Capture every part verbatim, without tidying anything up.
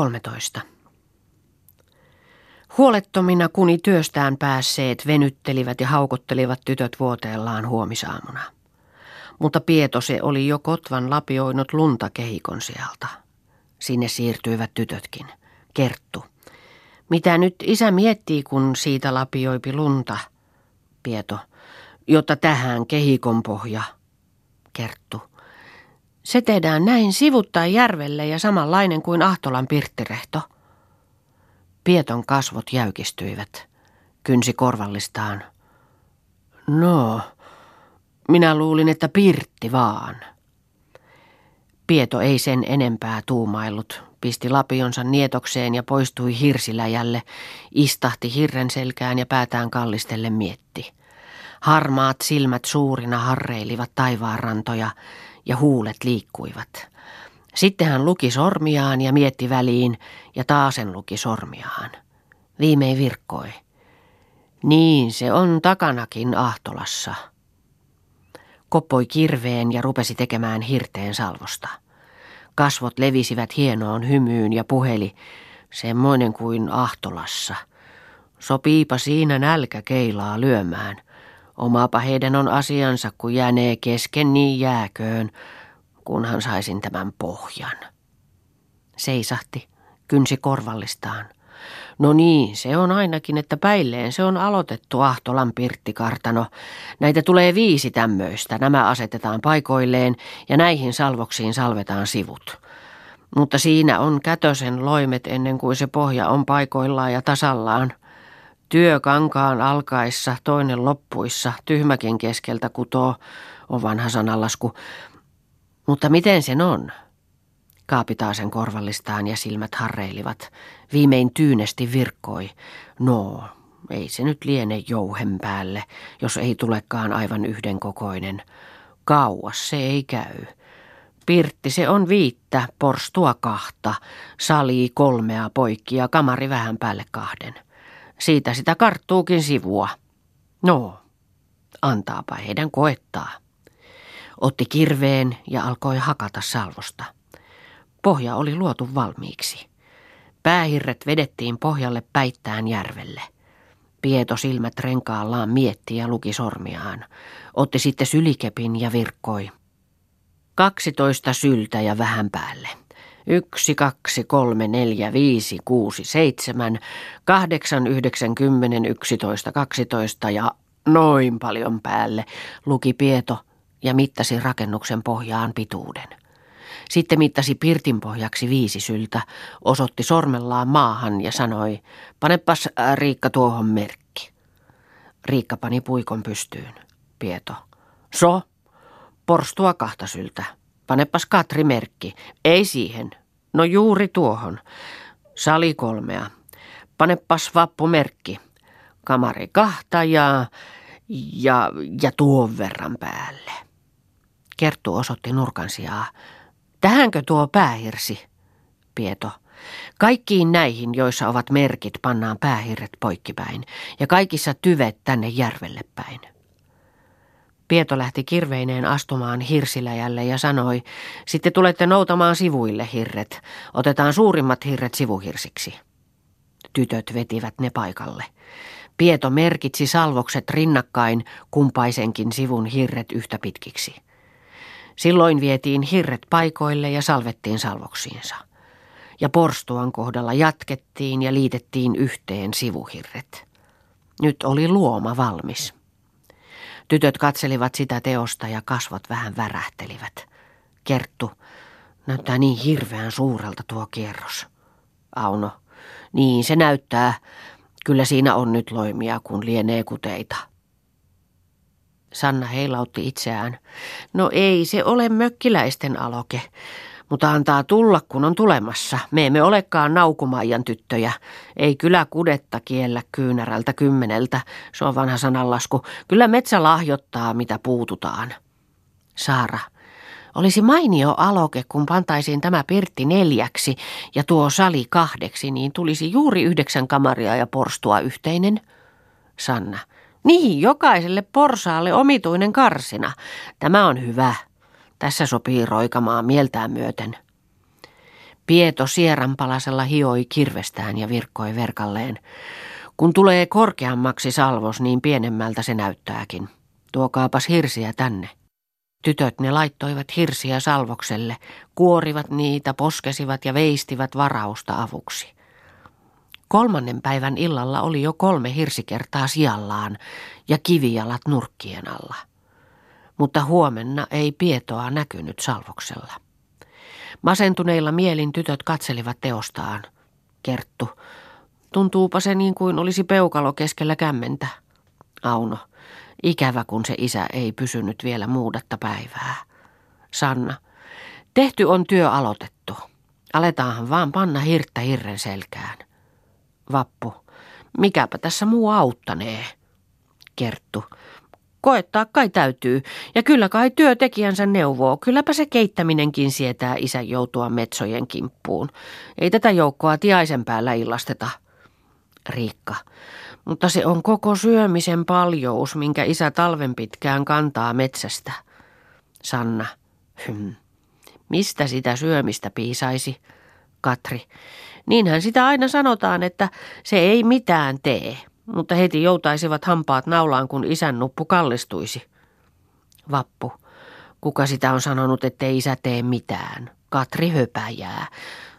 kolmetoista. Huolettomina kuni työstään päässeet venyttelivät ja haukottelivat tytöt vuoteellaan huomisaamuna. Mutta Pietose oli jo kotvan lapioinut lunta kehikon sieltä. Sinne siirtyivät tytötkin. Kerttu. Mitä nyt isä miettii, kun siitä lapioipi lunta? Pieto. Jotta tähän kehikon pohja. Kerttu. Se tehdään näin sivuttain järvelle ja samanlainen kuin Ahtolan pirttirehto. Pieton kasvot jäykistyivät. Kynsi korvallistaan. No, minä luulin, että pirtti vaan. Pieto ei sen enempää tuumaillut. Pisti lapionsa nietokseen ja poistui hirsiläjälle. Istahti hirren selkään ja päätään kallistelle mietti. Harmaat silmät suurina harreilivat taivaan rantoja ja huulet liikkuivat. Sitten hän luki sormiaan ja mietti väliin ja taasen luki sormiaan. Viimein virkkoi. Niin se on takanakin Ahtolassa. Koppoi kirveen ja rupesi tekemään hirteen salvosta. Kasvot levisivät hienoon hymyyn ja puheli. Semmoinen kuin Ahtolassa. Sopiipa siinä nälkä keilaa lyömään. Omaapa heidän on asiansa, kun jäänee kesken, niin jääköön, kunhan saisin tämän pohjan. Seisahti, kynsi korvallistaan. No niin, se on ainakin, että päilleen se on aloitettu Ahtolan pirttikartano. Näitä tulee viisi tämmöistä, nämä asetetaan paikoilleen ja näihin salvoksiin salvetaan sivut. Mutta siinä on kätösen loimet ennen kuin se pohja on paikoillaan ja tasallaan. Työ kankaan alkaessa, toinen loppuissa, tyhmäkin keskeltä kutoo, on vanha sananlasku. Mutta miten sen on? Kaapitaa sen korvallistaan ja silmät harreilivat. Viimein tyynesti virkkoi. No, ei se nyt liene jouhen päälle, jos ei tulekaan aivan yhdenkokoinen. Kauas se ei käy. Pirtti se on viittä, porstua kahta, sali kolmea poikki ja kamari vähän päälle kahden. Siitä sitä karttuukin sivua. No, antaapa heidän koettaa. Otti kirveen ja alkoi hakata salvosta. Pohja oli luotu valmiiksi. Päähirret vedettiin pohjalle päittäin järvelle. Pieto silmät renkaallaan mietti ja luki sormiaan. Otti sitten sylikepin ja virkkoi. Kaksitoista syltä ja vähän päälle. Yksi, kaksi, kolme, neljä, viisi, kuusi, seitsemän, kahdeksan, yhdeksän, kymmenen, yksitoista, kaksitoista ja noin paljon päälle, luki Pieto ja mittasi rakennuksen pohjaan pituuden. Sitten mittasi pirtin pohjaksi viisi syltä, osoitti sormellaan maahan ja sanoi, panepas Riikka tuohon merkki. Riikka pani puikon pystyyn. Pieto, so, porstua kahta syltä. Panepas Katri merkki. Ei siihen. No juuri tuohon. Sali kolmea. Panepas Vappu merkki. Kamari kahta ja, ja, ja tuon verran päälle. Kerttu osoitti nurkan sijaa. Tähänkö tuo päähirsi? Pieto. Kaikkiin näihin, joissa ovat merkit, pannaan päähirret poikkipäin. Ja kaikissa tyvet tänne järvelle päin. Pieto lähti kirveineen astumaan hirsiläjälle ja sanoi, sitten tulette noutamaan sivuille hirret. Otetaan suurimmat hirret sivuhirsiksi. Tytöt vetivät ne paikalle. Pieto merkitsi salvokset rinnakkain kumpaisenkin sivun hirret yhtä pitkiksi. Silloin vietiin hirret paikoille ja salvettiin salvoksiinsa. Ja porstuan kohdalla jatkettiin ja liitettiin yhteen sivuhirret. Nyt oli luoma valmis. Tytöt katselivat sitä teosta ja kasvot vähän värähtelivät. Kerttu, näyttää niin hirveän suurelta tuo kierros. Auno, niin se näyttää. Kyllä siinä on nyt loimia, kun lienee kuteita. Sanna heilautti itseään. No ei se ole mökkiläisten aloke, mutta antaa tulla, kun on tulemassa. Me emme olekaan naukumaijan tyttöjä. Ei kyllä kudetta kiellä kyynärältä kymmeneltä. Se on vanha sananlasku. Kyllä metsä lahjoittaa, mitä puututaan. Saara. Olisi mainio aloke, kun pantaisiin tämä pirtti neljäksi ja tuo sali kahdeksi, niin tulisi juuri yhdeksän kamaria ja porstua yhteinen. Sanna. Niin, jokaiselle porsaalle omituinen karsina. Tämä on hyvä. Tässä sopii roikamaan mieltään myöten. Pieto sieranpalasella hioi kirvestään ja virkkoi verkalleen. Kun tulee korkeammaksi salvos, niin pienemmältä se näyttääkin. Tuokaapas hirsiä tänne. Tytöt ne laittoivat hirsiä salvokselle, kuorivat niitä, poskesivat ja veistivät varausta avuksi. Kolmannen päivän illalla oli jo kolme hirsikertaa sijallaan ja kivijalat nurkkien alla. Mutta huomenna ei Pietoa näkynyt salvoksella. Masentuneilla mielin tytöt katselivat teostaan. Kerttu, tuntuupa se niin kuin olisi peukalo keskellä kämmentä. Auno, ikävä kun se isä ei pysynyt vielä muudatta päivää. Sanna, tehty on työ aloitettu. Aletaanhan vaan panna hirttä hirren selkään. Vappu, mikäpä tässä muu auttanee? Kerttu, koettaa kai täytyy, ja kyllä kai työntekijänsä neuvoo, kylläpä se keittäminenkin sietää isä joutua metsojen kimppuun. Ei tätä joukkoa tiaisen päällä illasteta. Riikka, mutta se on koko syömisen paljous, minkä isä talven pitkään kantaa metsästä. Sanna, hm, mistä sitä syömistä piisaisi? Katri, niinhän sitä aina sanotaan, että se ei mitään tee, mutta heti joutaisivat hampaat naulaan, kun isän nuppu kallistuisi. Vappu, kuka sitä on sanonut, ettei isä tee mitään? Katri höpäjää.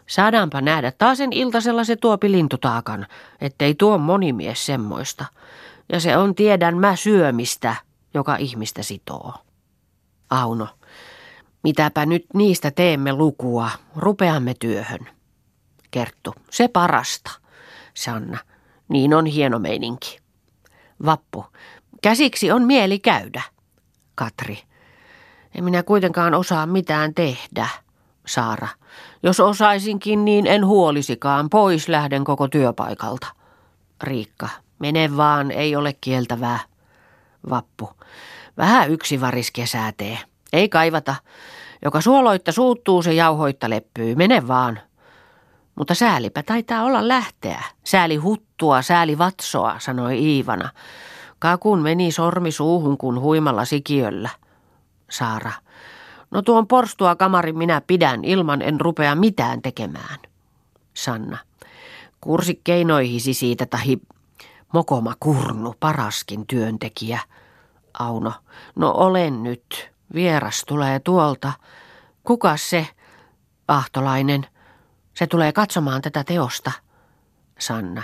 Saadaanpa nähdä taasen iltasella se tuopi lintutaakan, ettei tuo moni mies semmoista. Ja se on tiedän mä syömistä, joka ihmistä sitoo. Auno, mitäpä nyt niistä teemme lukua, rupeamme työhön. Kerttu, se parasta. Sanna, niin on hieno meininki. Vappu, käsiksi on mieli käydä. Katri, en minä kuitenkaan osaa mitään tehdä. Saara, jos osaisinkin, niin en huolisikaan, pois lähden koko työpaikalta. Riikka, mene vaan, ei ole kieltävää. Vappu, vähän yksivaris kesää tee. Ei kaivata, joka suoloitta suuttuu, se jauhoitta leppyy, mene vaan. Mutta säälipä taitaa olla lähteä. Sääli huttua, sääli vatsoa, sanoi Iivana. Kakun meni sormi suuhun kuin huimalla sikiöllä. Saara, no tuon porstua kamarin minä pidän, ilman en rupea mitään tekemään. Sanna, kursi keinoihisi siitä tahi mokoma kurnu, paraskin työntekijä. Auno, no olen nyt, vieras tulee tuolta. Kukas se? Ahtolainen. Se tulee katsomaan tätä teosta. Sanna,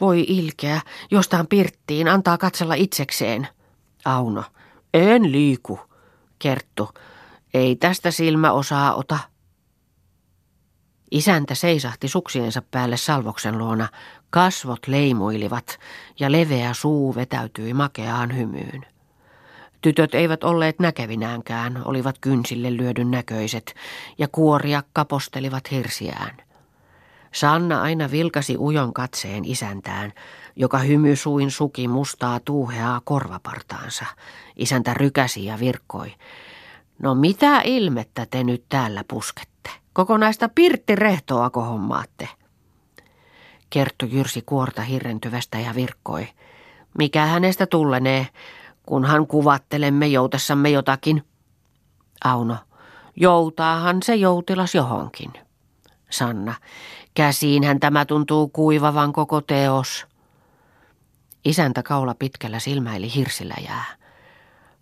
voi ilkeä, jostain pirttiin, antaa katsella itsekseen. Auno, en liiku. Kerttu, ei tästä silmä osaa ota. Isäntä seisahti suksiensa päälle salvoksen luona, kasvot leimuilivat ja leveä suu vetäytyi makeaan hymyyn. Tytöt eivät olleet näkevinäänkään, olivat kynsille lyödyn näköiset ja kuoria kapostelivat hirsiään. Sanna aina vilkasi ujon katseen isäntään, joka hymysuin suki mustaa tuuheaa korvapartaansa. Isäntä rykäsi ja virkkoi. No mitä ilmettä te nyt täällä puskette? Kokonaista pirttirehtoako hommaatte? Kerttu jyrsi kuorta hirrentyvästä ja virkkoi. Mikä hänestä tullenee, kunhan kuvattelemme joutessamme jotakin? Auno, joutaahan se joutilas johonkin. Sanna, käsiinhän tämä tuntuu kuivavan koko teos. Isäntä kaula pitkällä silmäili hirsiläjää.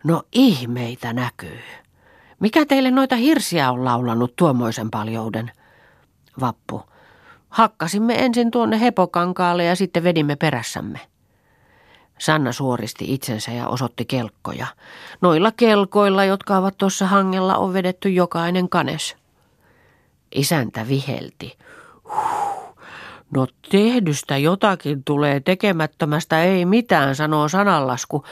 No ihmeitä näkyy. Mikä teille noita hirsiä on laulanut tuommoisen paljouden? Vappu, hakkasimme ensin tuonne hepokankaalle ja sitten vedimme perässämme. Sanna suoristi itsensä ja osoitti kelkkoja. Noilla kelkoilla, jotka ovat tuossa hangella, on vedetty jokainen kanes. Isäntä vihelti. Huh. No tehdystä jotakin tulee, tekemättömästä ei mitään, sanoo sananlasku.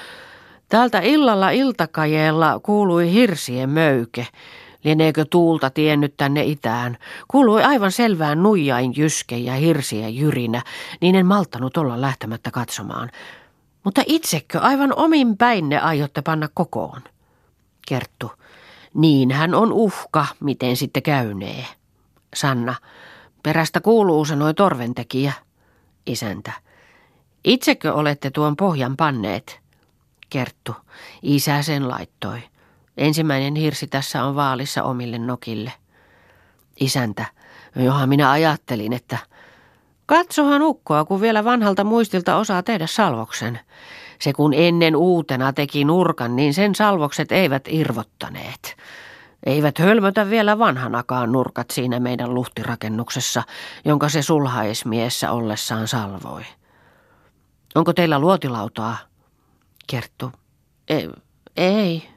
Täältä illalla iltakajeella kuului hirsien möyke. Lieneekö tuulta tiennyt tänne itään? Kuului aivan selvään nuijain jyske ja hirsien jyrinä, niin en malttanut olla lähtemättä katsomaan. Mutta itsekö aivan omin päin ne aiotte panna kokoon? Kerttu, niinhän on uhka, miten sitten käynee. Sanna, perästä kuuluu, sanoi torventekijä. Isäntä, itsekö olette tuon pohjan panneet? Kerttu, isä sen laittoi. Ensimmäinen hirsi tässä on vaalissa omille nokille. Isäntä, Johan minä ajattelin, että katsohan ukkoa, kun vielä vanhalta muistilta osaa tehdä salvoksen. Se kun ennen uutena teki nurkan, niin sen salvokset eivät irvottaneet. Eivät hölmötä vielä vanhanakaan nurkat siinä meidän luhtirakennuksessa, jonka se sulhaismiessä ollessaan salvoi. Onko teillä luotilautaa? Kerttu. Ei, ei.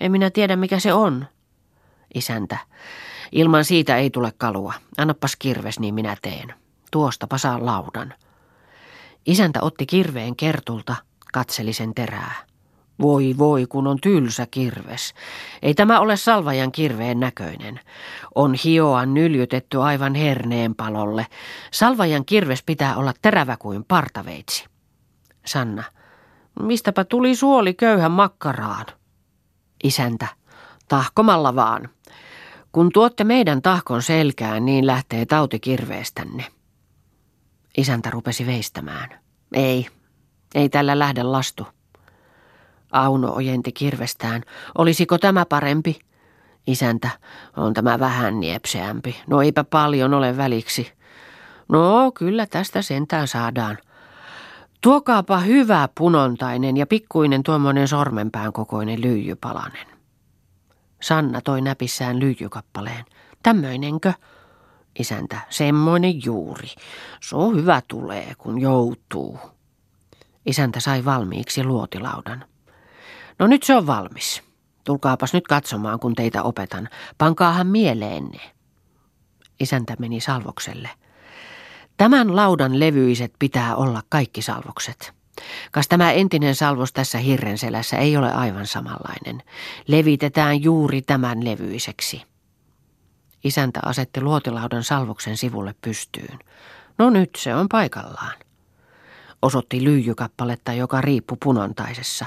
En minä tiedä, mikä se on. Isäntä. Ilman siitä ei tule kalua. Annapas kirves, niin minä teen. Tuostapa saan laudan. Isäntä otti kirveen Kertulta, katseli sen terää. Voi voi, kun on tylsä kirves. Ei tämä ole salvajan kirveen näköinen. On hioa nyljötetty aivan herneen palolle. Salvajan kirves pitää olla terävä kuin partaveitsi. Sanna. Mistäpä tuli suoli köyhän makkaraan? Isäntä. Tahkomalla vaan. Kun tuotte meidän tahkon selkään, niin lähtee tauti kirveestänne. Isäntä rupesi veistämään. Ei, ei tällä lähde lastu. Auno ojenti kirvestään. Olisiko tämä parempi? Isäntä, on tämä vähän niepseämpi. No eipä paljon ole väliksi. No, kyllä tästä sentään saadaan. Tuokaapa hyvä punontainen ja pikkuinen tuommoinen sormenpään kokoinen lyijypalanen. Sanna toi näpissään lyijykappaleen. Tämmöinenkö? Isäntä, semmoinen juuri. Se on hyvä tulee, kun joutuu. Isäntä sai valmiiksi luotilaudan. No nyt se on valmis. Tulkaapas nyt katsomaan, kun teitä opetan. Pankaahan mieleenne. Isäntä meni salvokselle. Tämän laudan levyiset pitää olla kaikki salvokset. Kas tämä entinen salvos tässä hirrenselässä ei ole aivan samanlainen. Levitetään juuri tämän levyiseksi. Isäntä asetti luotilaudan salvoksen sivulle pystyyn. No nyt se on paikallaan. Osoitti lyijykappaletta, joka riippui punontaisessa.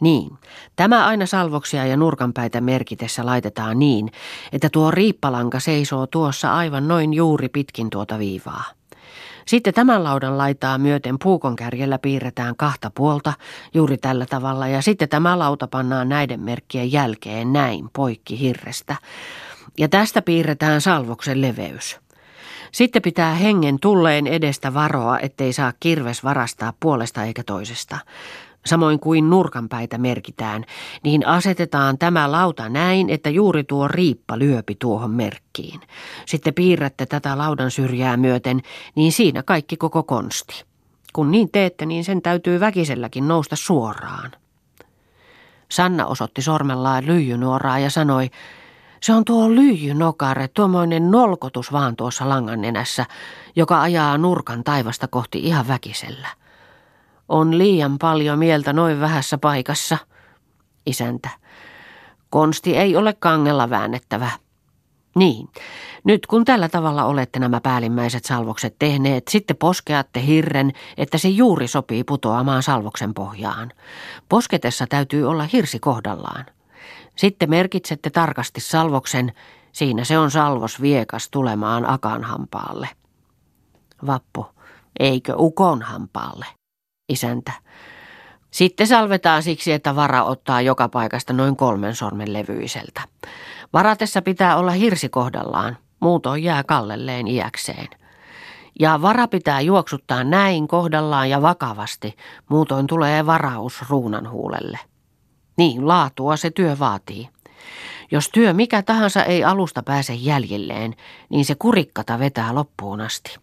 Niin, tämä aina salvoksia ja nurkanpäitä merkitessä laitetaan niin, että tuo riippalanka seisoo tuossa aivan noin juuri pitkin tuota viivaa. Sitten tämän laudan laitaa myöten puukon kärjellä piirretään kahta puolta juuri tällä tavalla ja sitten tämä lauta pannaan näiden merkkien jälkeen näin poikki hirrestä. Ja tästä piirretään salvoksen leveys. Sitten pitää hengen tulleen edestä varoa, ettei saa kirves varastaa puolesta eikä toisesta. Samoin kuin nurkanpäitä merkitään, niin asetetaan tämä lauta näin, että juuri tuo riippa lyöpi tuohon merkkiin. Sitten piirrätte tätä laudan syrjää myöten, niin siinä kaikki koko konsti. Kun niin teette, niin sen täytyy väkiselläkin nousta suoraan. Sanna osoitti sormellaan lyijynuoraa ja sanoi, se on tuo lyijynokare, tuommoinen nolkotus vaan tuossa langan nenässä, joka ajaa nurkan taivasta kohti ihan väkisellä. On liian paljon mieltä noin vähässä paikassa. Isäntä. Konsti ei ole kangella väännettävä. Niin. Nyt kun tällä tavalla olette nämä päällimmäiset salvokset tehneet, sitten poskeatte hirren, että se juuri sopii putoamaan salvoksen pohjaan. Posketessa täytyy olla hirsi kohdallaan. Sitten merkitsette tarkasti salvoksen. Siinä se on salvos viekas tulemaan akan hampaalle. Vappu. Eikö ukon hampaalle? Isäntä. Sitten salvetaan siksi, että vara ottaa joka paikasta noin kolmen sormen levyiseltä. Varatessa pitää olla hirsi kohdallaan, muutoin jää kallelleen iäkseen. Ja vara pitää juoksuttaa näin kohdallaan ja vakavasti, muutoin tulee varaus ruunan huulelle. Niin, laatua se työ vaatii. Jos työ mikä tahansa ei alusta pääse jäljilleen, niin se kurikkata vetää loppuun asti.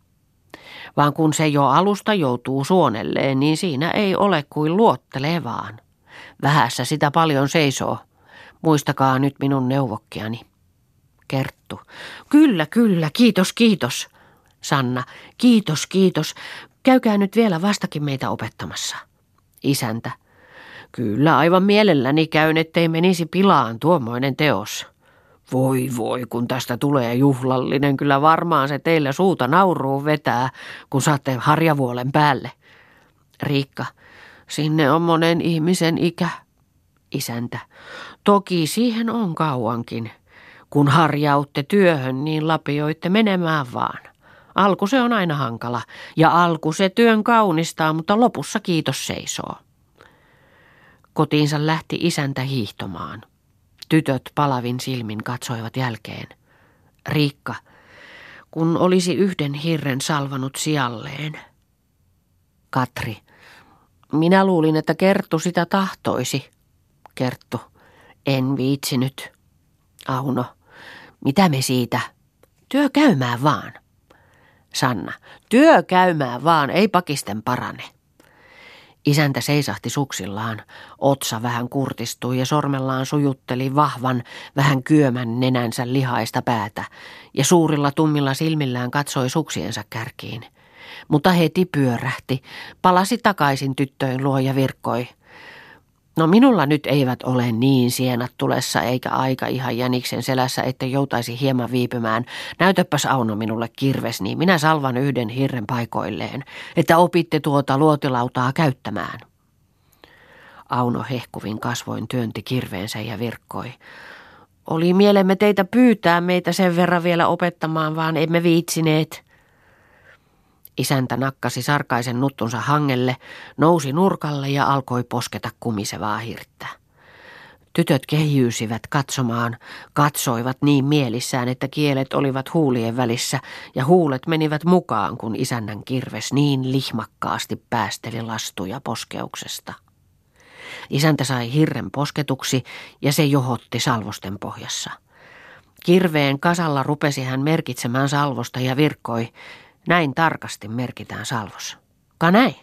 Vaan kun se jo alusta joutuu suonelleen, niin siinä ei ole kuin luottelee vaan. Vähässä sitä paljon seisoo. Muistakaa nyt minun neuvokkiani. Kerttu. Kyllä, kyllä, kiitos, kiitos. Sanna. Kiitos, kiitos. Käykää nyt vielä vastakin meitä opettamassa. Isäntä. Kyllä, aivan mielelläni käyn, ettei menisi pilaan tuommoinen teos. Voi voi, kun tästä tulee juhlallinen, kyllä varmaan se teillä suuta nauruun vetää, kun saatte harjavuolen päälle. Riikka, sinne on monen ihmisen ikä. Isäntä, toki siihen on kauankin. Kun harjautte työhön, niin lapioitte menemään vaan. Alku se on aina hankala, ja alku se työn kaunistaa, mutta lopussa kiitos seisoo. Kotiinsa lähti isäntä hiihtomaan. Tytöt palavin silmin katsoivat jälkeen. Riikka, kun olisi yhden hirren salvanut sijalleen. Katri. Minä luulin, että Kerttu sitä tahtoisi. Kerttu. En viitsinyt. Auno. Mitä me siitä? Työ käymään vaan. Sanna. Työ käymään vaan, ei pakisten parane. Isäntä seisahti suksillaan, otsa vähän kurtistui ja sormellaan sujutteli vahvan, vähän kyömän nenänsä lihaista päätä ja suurilla tummilla silmillään katsoi suksiensa kärkiin. Mutta heti pyörähti, palasi takaisin tyttöön luo ja virkkoi. No minulla nyt eivät ole niin sienat tulessa eikä aika ihan jäniksen selässä, että joutaisi hieman viipymään. Näytäpäs Auno minulle kirves, niin minä salvan yhden hirren paikoilleen, että opitte tuota luotilautaa käyttämään. Auno hehkuvin kasvoin työnti kirveensä ja virkkoi. Oli mielemme teitä pyytää meitä sen verran vielä opettamaan, vaan emme viitsineet. Isäntä nakkasi sarkaisen nuttunsa hangelle, nousi nurkalle ja alkoi posketa kumisevaa hirttä. Tytöt kehiysivät katsomaan, katsoivat niin mielissään, että kielet olivat huulien välissä ja huulet menivät mukaan, kun isännän kirves niin lihmakkaasti päästeli lastuja poskeuksesta. Isäntä sai hirren posketuksi ja se johotti salvosten pohjassa. Kirveen kasalla rupesi hän merkitsemään salvosta ja virkkoi. Näin tarkasti merkitään salvos. Ka näin?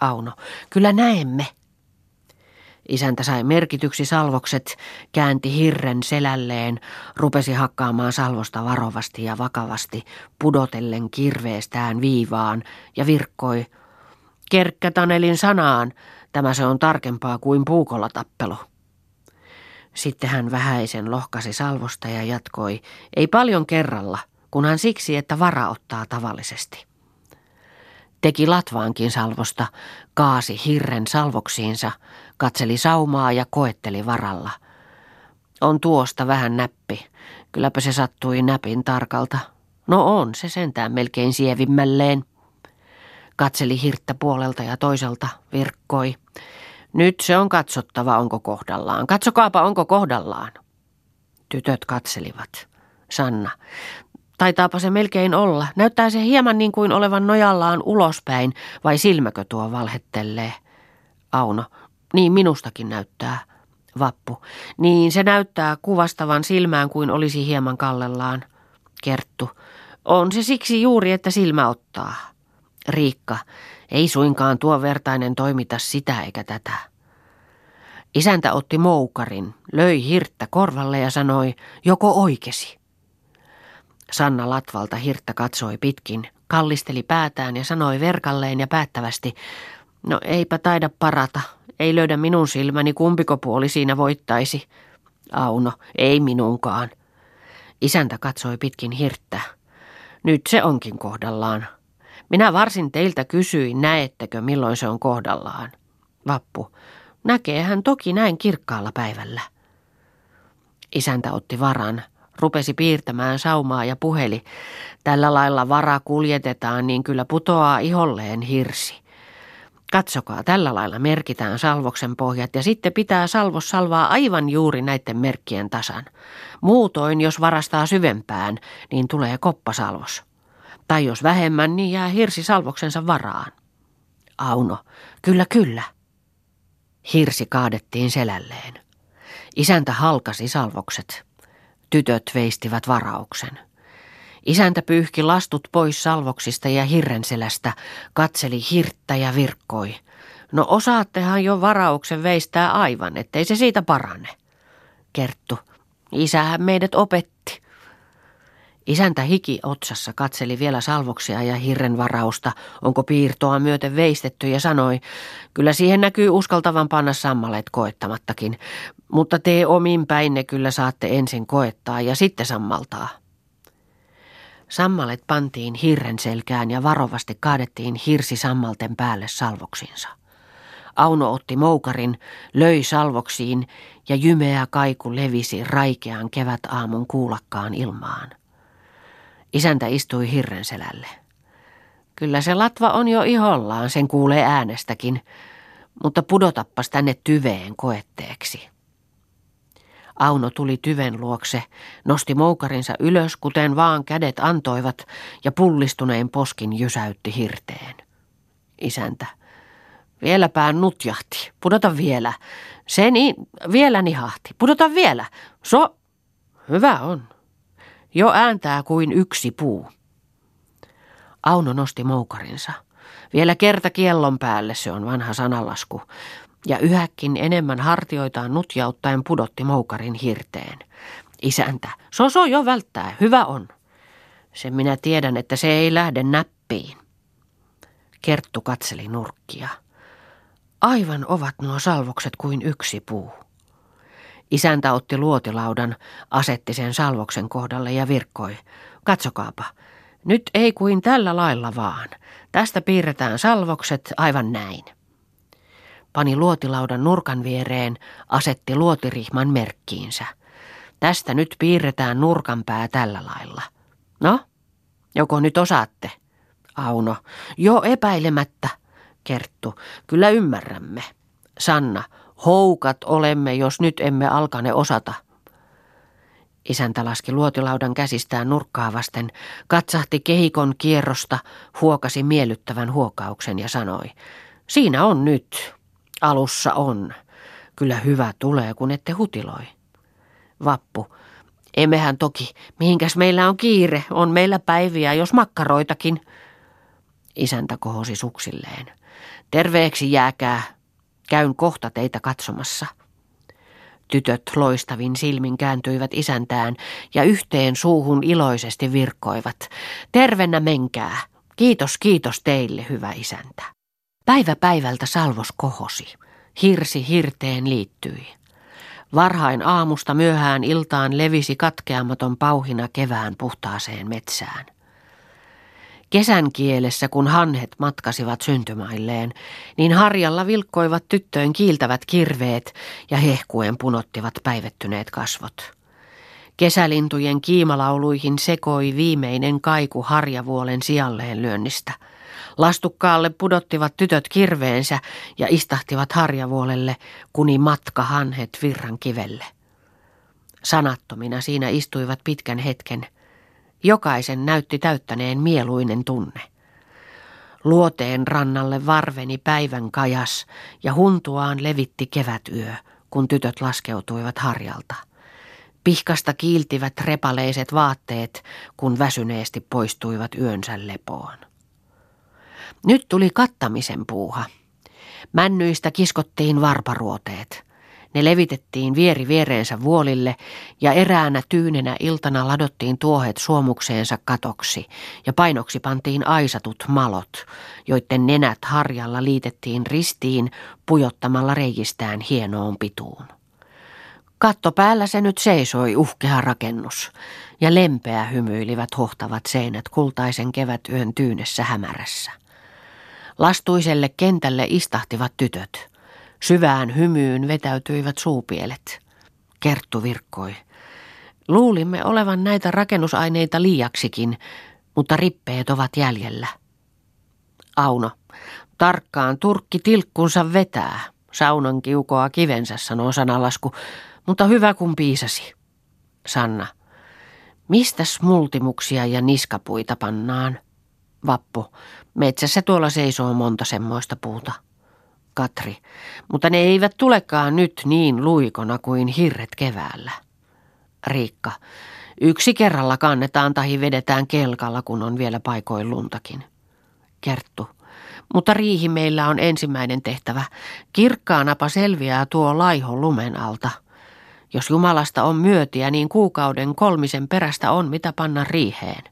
Auno. Kyllä näemme. Isäntä sai merkityksi salvokset, käänti hirren selälleen, rupesi hakkaamaan salvosta varovasti ja vakavasti, pudotellen kirveestään viivaan ja virkkoi. Kerkkä Tanelin sanaan, tämä se on tarkempaa kuin puukolla tappelu. Sitten hän vähäisen lohkasi salvosta ja jatkoi, ei paljon kerralla. Kunhan siksi, että vara ottaa tavallisesti. Teki latvaankin salvosta, kaasi hirren salvoksiinsa, katseli saumaa ja koetteli varalla. On tuosta vähän näppi, kylläpä se sattui näpin tarkalta. No on, se sentään melkein sievimmälleen. Katseli hirttä puolelta ja toiselta, virkkoi. Nyt se on katsottava, onko kohdallaan. Katsokaapa, onko kohdallaan. Tytöt katselivat. Sanna. Taitaapa se melkein olla. Näyttää se hieman niin kuin olevan nojallaan ulospäin, vai silmäkö tuo valhettelee? Auno. Niin minustakin näyttää. Vappu. Niin se näyttää kuvastavan silmään kuin olisi hieman kallellaan. Kerttu. On se siksi juuri, että silmä ottaa. Riikka. Ei suinkaan tuo vertainen toimita sitä eikä tätä. Isäntä otti moukarin, löi hirttä korvalle ja sanoi, joko oikesi. Sanna latvalta hirttä katsoi pitkin, kallisteli päätään ja sanoi verkalleen ja päättävästi, no eipä taida parata, ei löydä minun silmäni, kumpiko puoli siinä voittaisi. Auno, ei minunkaan. Isäntä katsoi pitkin hirttä. Nyt se onkin kohdallaan. Minä varsin teiltä kysyin, näettekö milloin se on kohdallaan. Vappu, näkeehän toki näin kirkkaalla päivällä. Isäntä otti varan. Rupesi piirtämään saumaa ja puheli. Tällä lailla vara kuljetetaan, niin kyllä putoaa iholleen hirsi. Katsokaa, tällä lailla merkitään salvoksen pohjat ja sitten pitää salvos salvaa aivan juuri näiden merkkien tasan. Muutoin, jos varastaa syvempään, niin tulee koppasalvos. Tai jos vähemmän, niin jää hirsi salvoksensa varaan. Auno, kyllä kyllä. Hirsi kaadettiin selälleen. Isäntä halkasi salvokset. Tytöt veistivät varauksen. Isäntä pyyhki lastut pois salvoksista ja hirrenselästä, katseli hirttä ja virkkoi. No osaattehan jo varauksen veistää aivan, ettei se siitä parane. Kerttu, isähän meidät opetti. Isäntä hiki otsassa katseli vielä salvoksia ja hirren varausta, onko piirtoa myöten veistetty ja sanoi, kyllä siihen näkyy uskaltavan panna sammaleet koettamattakin, mutta tee omin päin ne kyllä saatte ensin koettaa ja sitten sammaltaa. Sammalet pantiin hirren selkään ja varovasti kaadettiin hirsi sammalten päälle salvoksinsa. Auno otti moukarin, löi salvoksiin ja jymeä kaiku levisi raikean kevätaamun kuulakkaan ilmaan. Isäntä istui hirren selälle. Kyllä se latva on jo ihollaan, sen kuulee äänestäkin, mutta pudotappas tänne tyveen koetteeksi. Auno tuli tyven luokse, nosti moukarinsa ylös, kuten vaan kädet antoivat, ja pullistuneen poskin jysäytti hirteen. Isäntä. Vieläpää nutjahti. Pudota vielä. Se niin, vielä nihahti. Pudota vielä. So, hyvä on. Jo ääntää kuin yksi puu. Auno nosti moukarinsa. Vielä kerta kiellon päälle, se on vanha sanalasku. Ja yhäkin enemmän hartioitaan nutjauttaen pudotti moukarin hirteen. Isäntä, soso jo välttää, hyvä on. Sen minä tiedän, että se ei lähde näppiin. Kerttu katseli nurkkia. Aivan ovat nuo salvokset kuin yksi puu. Isäntä otti luotilaudan, asetti sen salvoksen kohdalle ja virkkoi. Katsokaapa, nyt ei kuin tällä lailla vaan. Tästä piirretään salvokset aivan näin. Pani luotilaudan nurkan viereen, asetti luotirihman merkkiinsä. Tästä nyt piirretään nurkan pää tällä lailla. No, joko nyt osaatte? Auno, jo epäilemättä. Kerttu, kyllä ymmärrämme. Sanna, houkat olemme, jos nyt emme alkane osata. Isäntä laski luotilaudan käsistään nurkkaa vasten, katsahti kehikon kierrosta, huokasi miellyttävän huokauksen ja sanoi, siinä on nyt. Alussa on. Kyllä hyvä tulee, kun ette hutiloi. Vappu. Emmehän toki. Mihinkäs meillä on kiire? On meillä päiviä, jos makkaroitakin. Isäntä kohosi suksilleen. Terveeksi jääkää. Käyn kohta teitä katsomassa. Tytöt loistavin silmin kääntyivät isäntään ja yhteen suuhun iloisesti virkoivat. Tervennä menkää. Kiitos, kiitos teille, hyvä isäntä. Päivä päivältä salvos kohosi. Hirsi hirteen liittyi. Varhain aamusta myöhään iltaan levisi katkeamaton pauhina kevään puhtaaseen metsään. Kesän kielessä, kun hanhet matkasivat syntymailleen, niin harjalla vilkkoivat tyttöön kiiltävät kirveet ja hehkuen punottivat päivettyneet kasvot. Kesälintujen kiimalauluihin sekoi viimeinen kaiku harjavuolen sijalleen lyönnistä. Lastukkaalle pudottivat tytöt kirveensä ja istahtivat harjavuolelle, kuni matka hanhet virran kivelle. Sanattomina siinä istuivat pitkän hetken. Jokaisen näytti täyttäneen mieluinen tunne. Luoteen rannalle varveni päivän kajas ja huntuaan levitti kevätyö, kun tytöt laskeutuivat harjalta. Pihkasta kiiltivät repaleiset vaatteet, kun väsyneesti poistuivat yönsä lepoon. Nyt tuli kattamisen puuha. Männyistä kiskottiin varparuoteet. Ne levitettiin vieri viereensä vuolille ja eräänä tyynenä iltana ladottiin tuohet suomukseensa katoksi ja painoksi pantiin aisatut malot, joiden nenät harjalla liitettiin ristiin pujottamalla reijistään hienoon pituun. Katto päällä se nyt seisoi uhkea rakennus, ja lempeä hymyilivät hohtavat seinät kultaisen kevätyön tyynessä hämärässä. Lastuiselle kentälle istahtivat tytöt. Syvään hymyyn vetäytyivät suupielet. Kerttu virkkoi. Luulimme olevan näitä rakennusaineita liiaksikin, mutta rippeet ovat jäljellä. Auno. Tarkkaan turkki tilkkunsa vetää. Saunan kiukoa kivensä, sanoo sanalasku, mutta hyvä kun piisasi. Sanna. Mistäs multimuksia ja niskapuita pannaan? Vappu. Metsässä tuolla seisoo monta semmoista puuta. Katri. Mutta ne eivät tulekaan nyt niin luikona kuin hirret keväällä. Riikka. Yksi kerralla kannetaan tahi vedetään kelkalla, kun on vielä paikoin luntakin. Kerttu. Mutta riihi meillä on ensimmäinen tehtävä. Kirkkaanapa selviää tuo laiho lumen alta. Jos Jumalasta on myötiä, niin kuukauden kolmisen perästä on mitä panna riiheen.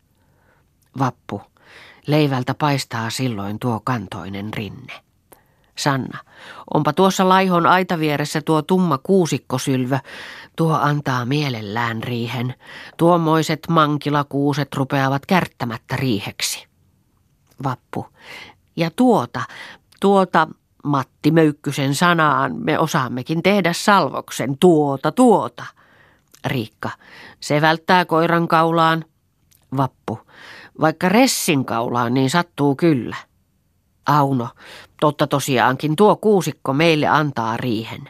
Vappu. Leivältä paistaa silloin tuo kantoinen rinne. Sanna, onpa tuossa laihon aitavieressä tuo tumma kuusikkosylvö. Tuo antaa mielellään riihen. Tuommoiset mankilakuuset rupeavat kärttämättä riiheksi. Vappu, ja tuota, tuota Matti Möykkysen sanaan me osaammekin tehdä salvoksen. Tuota, tuota. Riikka, se välttää koiran kaulaan. Vappu. Vaikka ressin kaulaan, niin sattuu kyllä. Auno, totta tosiaankin tuo kuusikko meille antaa riihen.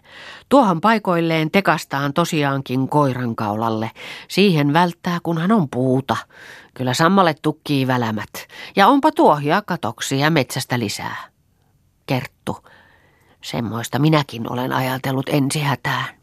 Tuohan paikoilleen tekastaan tosiaankin koirankaulalle. Siihen välttää, kunhan on puuta. Kyllä sammalle tukkii välämät. Ja onpa tuohia katoksia metsästä lisää. Kerttu, semmoista minäkin olen ajatellut ensi hätään.